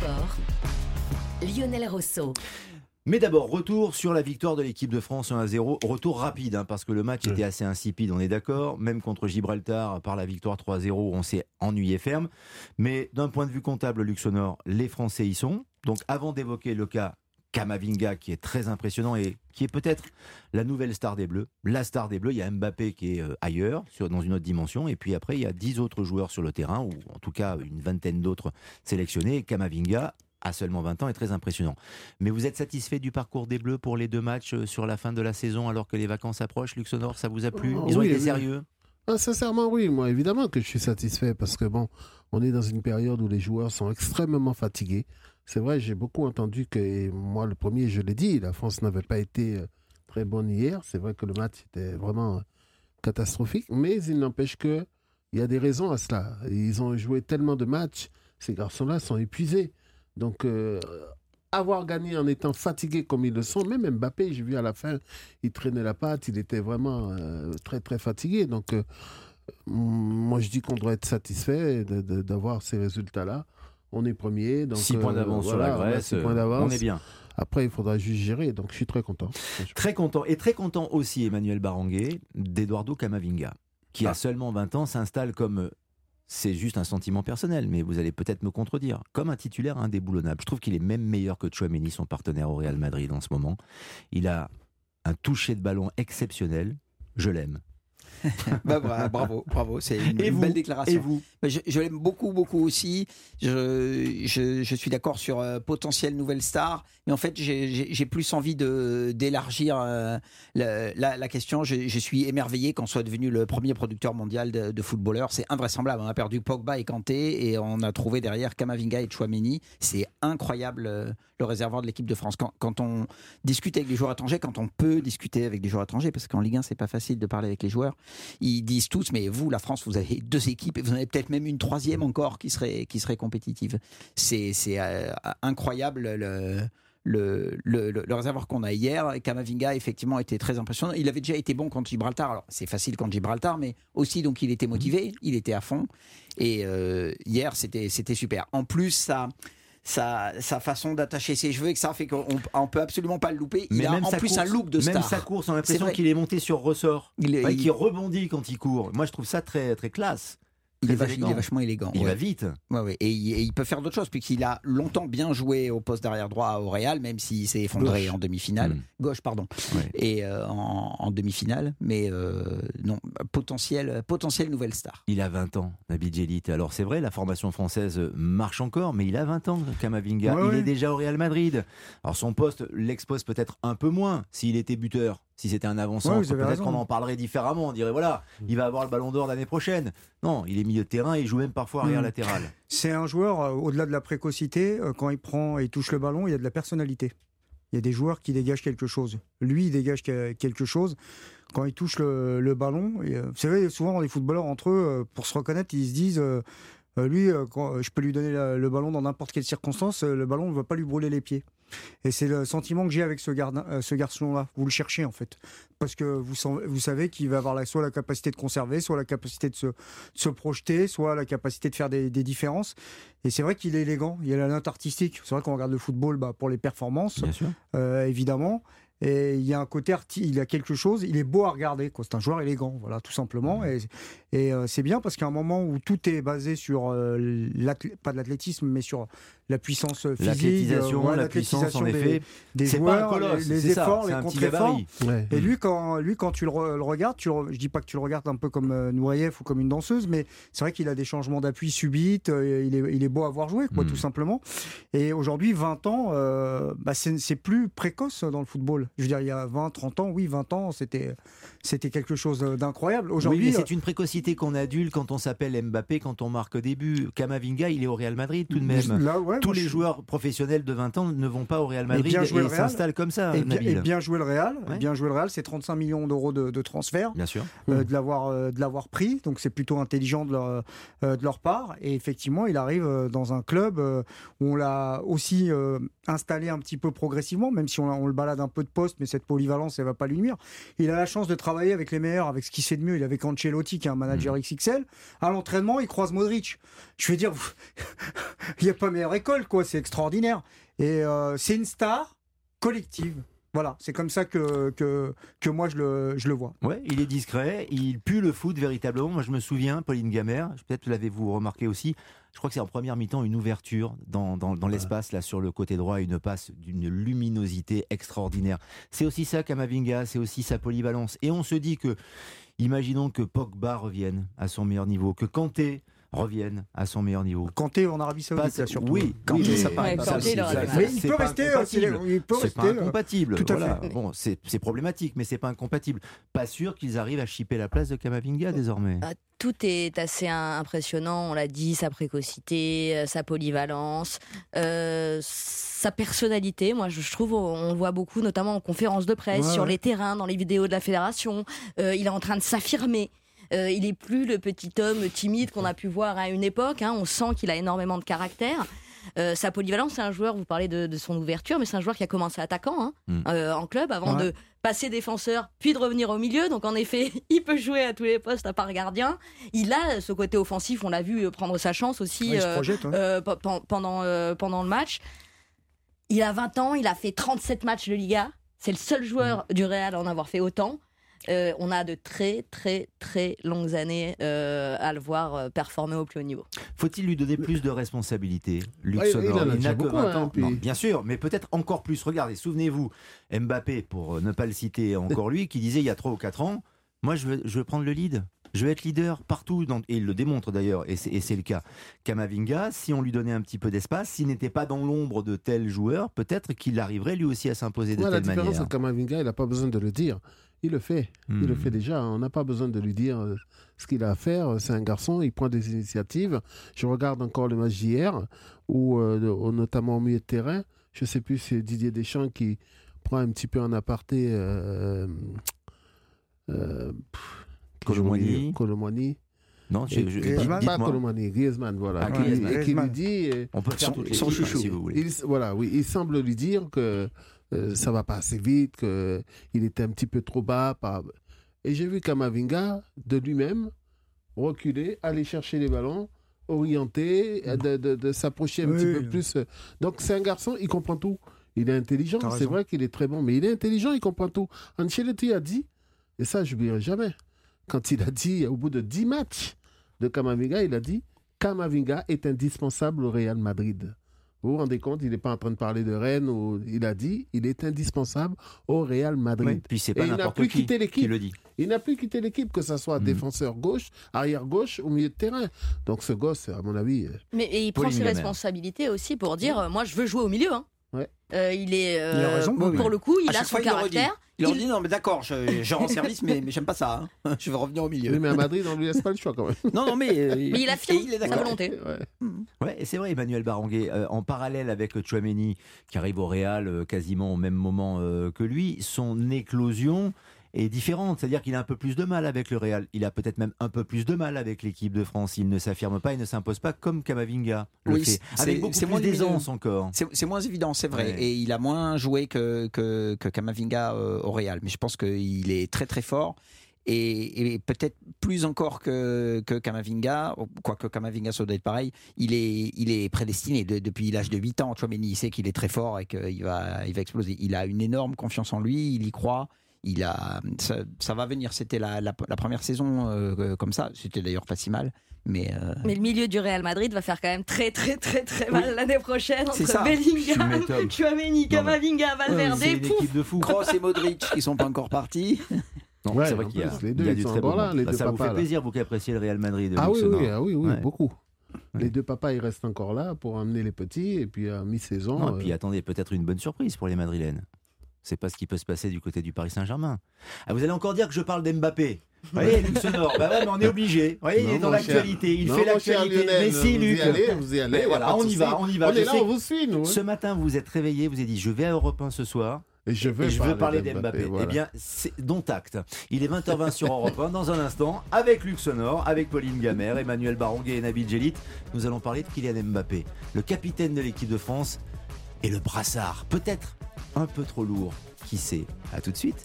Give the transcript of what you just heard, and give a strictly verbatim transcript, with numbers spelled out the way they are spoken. Sport, Lionel Rosso. Mais d'abord, retour sur la victoire de l'équipe de France un à zéro. Retour rapide, hein, parce que le match était assez insipide, on est d'accord. Même contre Gibraltar, par la victoire trois à zéro, on s'est ennuyé ferme. Mais d'un point de vue comptable, Luc Sonor, les Français y sont. Donc avant d'évoquer le cas Camavinga, qui est très impressionnant et qui est peut-être la nouvelle star des Bleus, la star des Bleus, il y a Mbappé qui est ailleurs, sur, dans une autre dimension. Et puis après, il y a dix autres joueurs sur le terrain, ou en tout cas une vingtaine d'autres sélectionnés. Et Camavinga à seulement vingt ans, est très impressionnant. Mais vous êtes satisfait du parcours des Bleus pour les deux matchs sur la fin de la saison, alors que les vacances approchent, Luc Sonor, ça vous a plu? Ils ont oui, été oui. sérieux ah, sincèrement, oui. Moi, évidemment que je suis satisfait, parce que bon, on est dans une période où les joueurs sont extrêmement fatigués. C'est vrai, j'ai beaucoup entendu que, moi, le premier, je l'ai dit, la France n'avait pas été très bonne hier. C'est vrai que le match était vraiment catastrophique, mais il n'empêche qu'il y a des raisons à cela. Ils ont joué tellement de matchs, ces garçons-là sont épuisés. Donc, euh, avoir gagné en étant fatigué comme ils le sont, même Mbappé, j'ai vu à la fin, il traînait la patte, il était vraiment euh, très, très fatigué. Donc, euh, moi, je dis qu'on doit être satisfait de, de, d'avoir ces résultats-là. On est premier. Donc, six points d'avance euh, voilà, sur la Grèce, on, on est bien. Après, il faudra juste gérer, donc je suis très content. Très content. Et très content aussi, Emmanuel Barangué, d'Eduardo Camavinga, qui ah. a seulement vingt ans, s'installe comme... C'est juste un sentiment personnel, mais vous allez peut-être me contredire. Comme un titulaire indéboulonnable. Je trouve qu'il est même meilleur que Tchouaméni, son partenaire au Real Madrid en ce moment. Il a un toucher de ballon exceptionnel. Je l'aime. bah, bah, bravo, bravo, c'est une, une vous, belle déclaration. Et vous ? je, je l'aime beaucoup, beaucoup aussi. Je, je, je suis d'accord sur euh, potentielle nouvelle star, mais en fait, j'ai, j'ai, j'ai plus envie de, d'élargir euh, la, la, la question. Je, je suis émerveillé qu'on soit devenu le premier producteur mondial de, de footballeurs. C'est invraisemblable. On a perdu Pogba et Kanté et on a trouvé derrière Camavinga et Tchouaméni. C'est incroyable euh, le réservoir de l'équipe de France. Quand, quand on discute avec les joueurs étrangers, quand on peut discuter avec des joueurs étrangers, parce qu'en Ligue un, c'est pas facile de parler avec les joueurs. Ils disent tous, mais vous, la France, vous avez deux équipes et vous en avez peut-être même une troisième encore qui serait, qui serait compétitive. C'est, c'est euh, incroyable le, le, le, le réservoir qu'on a hier. Camavinga, effectivement, était très impressionnant. Il avait déjà été bon contre Gibraltar. Alors, c'est facile contre Gibraltar, mais aussi, donc, il était motivé, il était à fond. Et euh, hier, c'était, c'était super. En plus, ça... Sa, sa façon d'attacher ses cheveux et que ça fait qu'on ne peut absolument pas le louper. Il mais a en plus course, un look de star. Même sa course, on a l'impression qu'il est monté sur ressort il est, ouais, il... qu'il rebondit quand il court. Moi je trouve ça très, très classe. Il est, vache, il est vachement élégant. Il ouais. va vite. Ouais, ouais. Et, il, et il peut faire d'autres choses, puisqu'il a longtemps bien joué au poste d'arrière droit au Real, même s'il s'est effondré Gauche. en demi-finale. Mmh. Gauche, pardon. Ouais. Et euh, en, en demi-finale. Mais euh, non, potentiel, potentiel nouvelle star. Il a vingt ans, Nabil Djellit. Alors c'est vrai, la formation française marche encore, mais il a vingt ans, Camavinga. Ouais, il ouais. est déjà au Real Madrid. Alors son poste l'expose peut-être un peu moins s'il était buteur. Si c'était un avant-centre, ouais, peut-être raison. qu'on en parlerait différemment. On dirait, voilà, il va avoir le ballon d'or l'année prochaine. Non, il est milieu de terrain et il joue même parfois arrière mmh. latéral. C'est un joueur, euh, au-delà de la précocité, euh, quand il prend et touche le ballon, il y a de la personnalité. Il y a des joueurs qui dégagent quelque chose. Lui, il dégage quelque chose. Quand il touche le, le ballon, et, euh, vous savez, souvent, dans les footballeurs, entre eux, euh, pour se reconnaître, ils se disent... Euh, Euh, lui, euh, quand je peux lui donner la, le ballon dans n'importe quelle circonstance, euh, le ballon ne va pas lui brûler les pieds. Et c'est le sentiment que j'ai avec ce, gardien, euh, ce garçon-là. Vous le cherchez, en fait. Parce que vous, vous savez qu'il va avoir la, soit la capacité de conserver, soit la capacité de se, de se projeter, soit la capacité de faire des, des différences. Et c'est vrai qu'il est élégant. Il y a la note artistique. C'est vrai qu'on regarde le football bah, pour les performances, euh, évidemment. Et il y a un côté arti- il y a quelque chose, il est beau à regarder, quoi. C'est un joueur élégant, voilà, tout simplement. Et, et euh, c'est bien parce qu'à un moment où tout est basé sur, euh, pas de l'athlétisme, mais sur la puissance physique, l'athlétisation, euh, ouais, la l'athlétisation puissance, en des, effet. des c'est joueurs, pas un colosse, les, les c'est efforts, ça, les contre-efforts. Ouais. Et lui quand, lui, quand tu le, re- le regardes, tu re- je dis pas que tu le regardes un peu comme euh, Nureyev ou comme une danseuse, mais c'est vrai qu'il a des changements d'appui subites, euh, il, est, il est beau à voir jouer, quoi, mm. tout simplement. Et aujourd'hui, vingt ans, euh, bah, c'est, c'est plus précoce dans le football. Je veux dire, il y a vingt, trente ans, oui, vingt ans, c'était, c'était quelque chose d'incroyable. Aujourd'hui, oui, mais c'est une précocité qu'on adulte quand on s'appelle Mbappé, quand on marque au début. Camavinga, il est au Real Madrid tout de même. Là, ouais, Tous les je... joueurs professionnels de vingt ans ne vont pas au Real Madrid et, et s'installent comme ça. Et bien, et bien jouer le Real, ouais. bien jouer le Real, c'est trente-cinq millions d'euros de, de transfert. Bien sûr. Euh, mmh. de, l'avoir, euh, de l'avoir pris, donc c'est plutôt intelligent de leur, euh, de leur part. Et effectivement, il arrive dans un club euh, où on l'a aussi euh, installé un petit peu progressivement, même si on, on le balade un peu de poste, mais cette polyvalence, elle ne va pas lui nuire. Il a la chance de travailler avec les meilleurs, avec ce qu'il sait de mieux. Il est avec Ancelotti, qui est un manager X X L. À l'entraînement, il croise Modric. Je veux dire, il n'y a pas meilleure école, quoi. C'est extraordinaire. Et euh, c'est une star collective. Voilà, c'est comme ça que, que, que moi je le, je le vois. Ouais, il est discret, il pue le foot véritablement. Moi je me souviens, Pauline Gamère, peut-être l'avez-vous remarqué aussi, je crois que c'est en première mi-temps une ouverture dans, dans, dans l'espace, là sur le côté droit, une passe d'une luminosité extraordinaire. C'est aussi ça Camavinga, c'est aussi sa polyvalence. Et on se dit que, imaginons que Pogba revienne à son meilleur niveau, que Kanté reviennent à son meilleur niveau. Kanté en Arabie Saoudite, pas, surtout. Oui, Kanté, oui, ça paraît ouais, pas possible. Mais il peut rester, il peut rester. C'est pas incompatible. Tout à voilà. fait. Bon, c'est, c'est problématique, mais c'est pas incompatible. Pas sûr qu'ils arrivent à chipper la place de Camavinga désormais. Ah, tout est assez impressionnant. On l'a dit, sa précocité, sa polyvalence, euh, sa personnalité. Moi, je trouve, on le voit beaucoup, notamment en conférence de presse, ouais, sur ouais. les terrains, dans les vidéos de la fédération. Euh, il est en train de s'affirmer. Euh, il n'est plus le petit homme timide qu'on a pu voir à une époque, hein. On sent qu'il a énormément de caractère. Euh, sa polyvalence, c'est un joueur, vous parlez de, de son ouverture, mais c'est un joueur qui a commencé attaquant hein, mmh. euh, en club avant ouais. de passer défenseur, puis de revenir au milieu. Donc en effet, il peut jouer à tous les postes à part gardien. Il a ce côté offensif, on l'a vu prendre sa chance aussi ouais, euh, projette, hein. euh, p- pendant, euh, pendant le match. Il a vingt ans, il a fait trente-sept matchs de Liga. C'est le seul joueur mmh. du Real à en avoir fait autant. Euh, on a de très très très longues années euh, à le voir euh, performer au plus haut niveau. Faut-il lui donner plus de responsabilités, Luc ouais, Sonor Il, il n'a que vingt ans. Hein, bien sûr, mais peut-être encore plus. Regardez, souvenez-vous, Mbappé, pour ne pas le citer encore lui, qui disait il y a trois ou quatre ans, moi je veux, je veux prendre le lead, je veux être leader partout, dans... et il le démontre d'ailleurs, et c'est, et c'est le cas. Camavinga, si on lui donnait un petit peu d'espace, s'il n'était pas dans l'ombre de tel joueur, peut-être qu'il arriverait lui aussi à s'imposer de ouais, telle manière. La différence avec Camavinga, il n'a pas besoin de le dire. Il le fait, mmh. il le fait déjà. On n'a pas besoin de lui dire ce qu'il a à faire. C'est un garçon, il prend des initiatives. Je regarde encore le match d'hier, où, euh, notamment au milieu de terrain, je ne sais plus si c'est Didier Deschamps qui prend un petit peu en aparté euh, euh, Kolo Muani. Kolo Muani. Non, je, je, Griezmann, pas, pas Kolo Muani, Griezmann, voilà. Ah, Griezmann. Et qui lui dit... On peut faire son chouchou, si vous voulez. Il, voilà, oui, il semble lui dire que... Euh, ça va pas assez vite, qu'il euh, était un petit peu trop bas. Par... Et j'ai vu Camavinga, de lui-même, reculer, aller chercher les ballons, orienter, de, de, de s'approcher un oui, petit oui. peu plus. Donc c'est un garçon, il comprend tout. Il est intelligent, T'as c'est raison. vrai qu'il est très bon, mais il est intelligent, il comprend tout. Ancelotti a dit, et ça je n'oublierai jamais, quand il a dit, au bout de dix matchs de Camavinga, il a dit, Camavinga est indispensable au Real Madrid. Vous vous rendez compte, il n'est pas en train de parler de Rennes. Où il a dit, il est indispensable au Real Madrid. Oui, puis c'est pas et il n'a plus qui quitté l'équipe. Qui le dit. Il n'a plus quitté l'équipe, que ce soit mmh. défenseur gauche, arrière gauche ou milieu de terrain. Donc ce gosse, à mon avis. Mais et il prend ses responsabilités aussi pour dire, euh, moi je veux jouer au milieu. Hein. Ouais. Euh, il est euh, il a raison, pour oui. le coup, il à a son fois, caractère. Il leur dit, il... dit non mais d'accord, je, je rends service, mais, mais j'aime pas ça. Hein. Je vais revenir au milieu. Oui, mais à Madrid, on lui laisse pas le choix quand même. Non non mais, euh, mais il affirme sa volonté. Ouais. ouais, et c'est vrai, Emmanuel Barangué, euh, en parallèle avec Tchouaméni qui arrive au Real euh, quasiment au même moment euh, que lui, son éclosion est différente, c'est-à-dire qu'il a un peu plus de mal avec le Real, il a peut-être même un peu plus de mal avec l'équipe de France, il ne s'affirme pas, il ne s'impose pas comme Camavinga le oui, fait, c'est, avec beaucoup c'est plus d'aisance encore. C'est, c'est moins évident, c'est vrai, ouais. et il a moins joué que, que, que Camavinga euh, au Real, mais je pense qu'il est très très fort, et, et peut-être plus encore que, que Camavinga, quoique Camavinga ça doit être pareil, il est, il est prédestiné de, depuis l'âge de huit ans, Tchouaméni il sait qu'il est très fort et qu'il va, il va exploser, il a une énorme confiance en lui, il y croit. Il a, ça, ça va venir, c'était la, la, la première saison euh, comme ça, c'était d'ailleurs pas si mal. Mais, euh... mais le milieu du Real Madrid va faire quand même très très très très mal oui. l'année prochaine entre Bellingham, Tchouaméni, Camavinga, Valverde, c'est une équipe de fou. Kroos et Modric qui sont pas encore partis. Donc, ouais, c'est vrai qu'il y a, les deux, il y a du très bon là, les bah, deux ça papas, vous fait là. plaisir, vous qui appréciez le Real Madrid. Ah oui, oui, ah oui, oui ouais. beaucoup. Les deux papas, ils restent encore là pour amener les petits et puis à mi-saison. Non, euh... Et puis attendez, peut-être une bonne surprise pour les Madrilènes. C'est pas ce qui peut se passer du côté du Paris Saint-Germain. Ah, vous allez encore dire que je parle d'Mbappé. Vous voyez, Luc Sonor, bah ouais, mais on est obligé. Vous voyez, non, il est dans l'actualité, cher, il non, fait l'actualité. Lionel, Messi, Luc. Vous y allez, vous y allez. Voilà, on y va, on y va. On je est là, on vous suit, nous. Ce matin, vous vous êtes réveillé, vous avez dit, je vais à Europe un ce soir. Et je veux, et je parler, veux parler d'Mbappé. d'Mbappé. Voilà. Eh bien, c'est dont acte. Il est vingt heures vingt sur Europe un. Dans un instant, avec Luc Sonor, avec Pauline Gamère, Emmanuel Barangué et Nabil Djellit, nous allons parler de Kylian Mbappé, le capitaine de l'équipe de France. et le brassard, peut-être un peu trop lourd, qui sait. À tout de suite.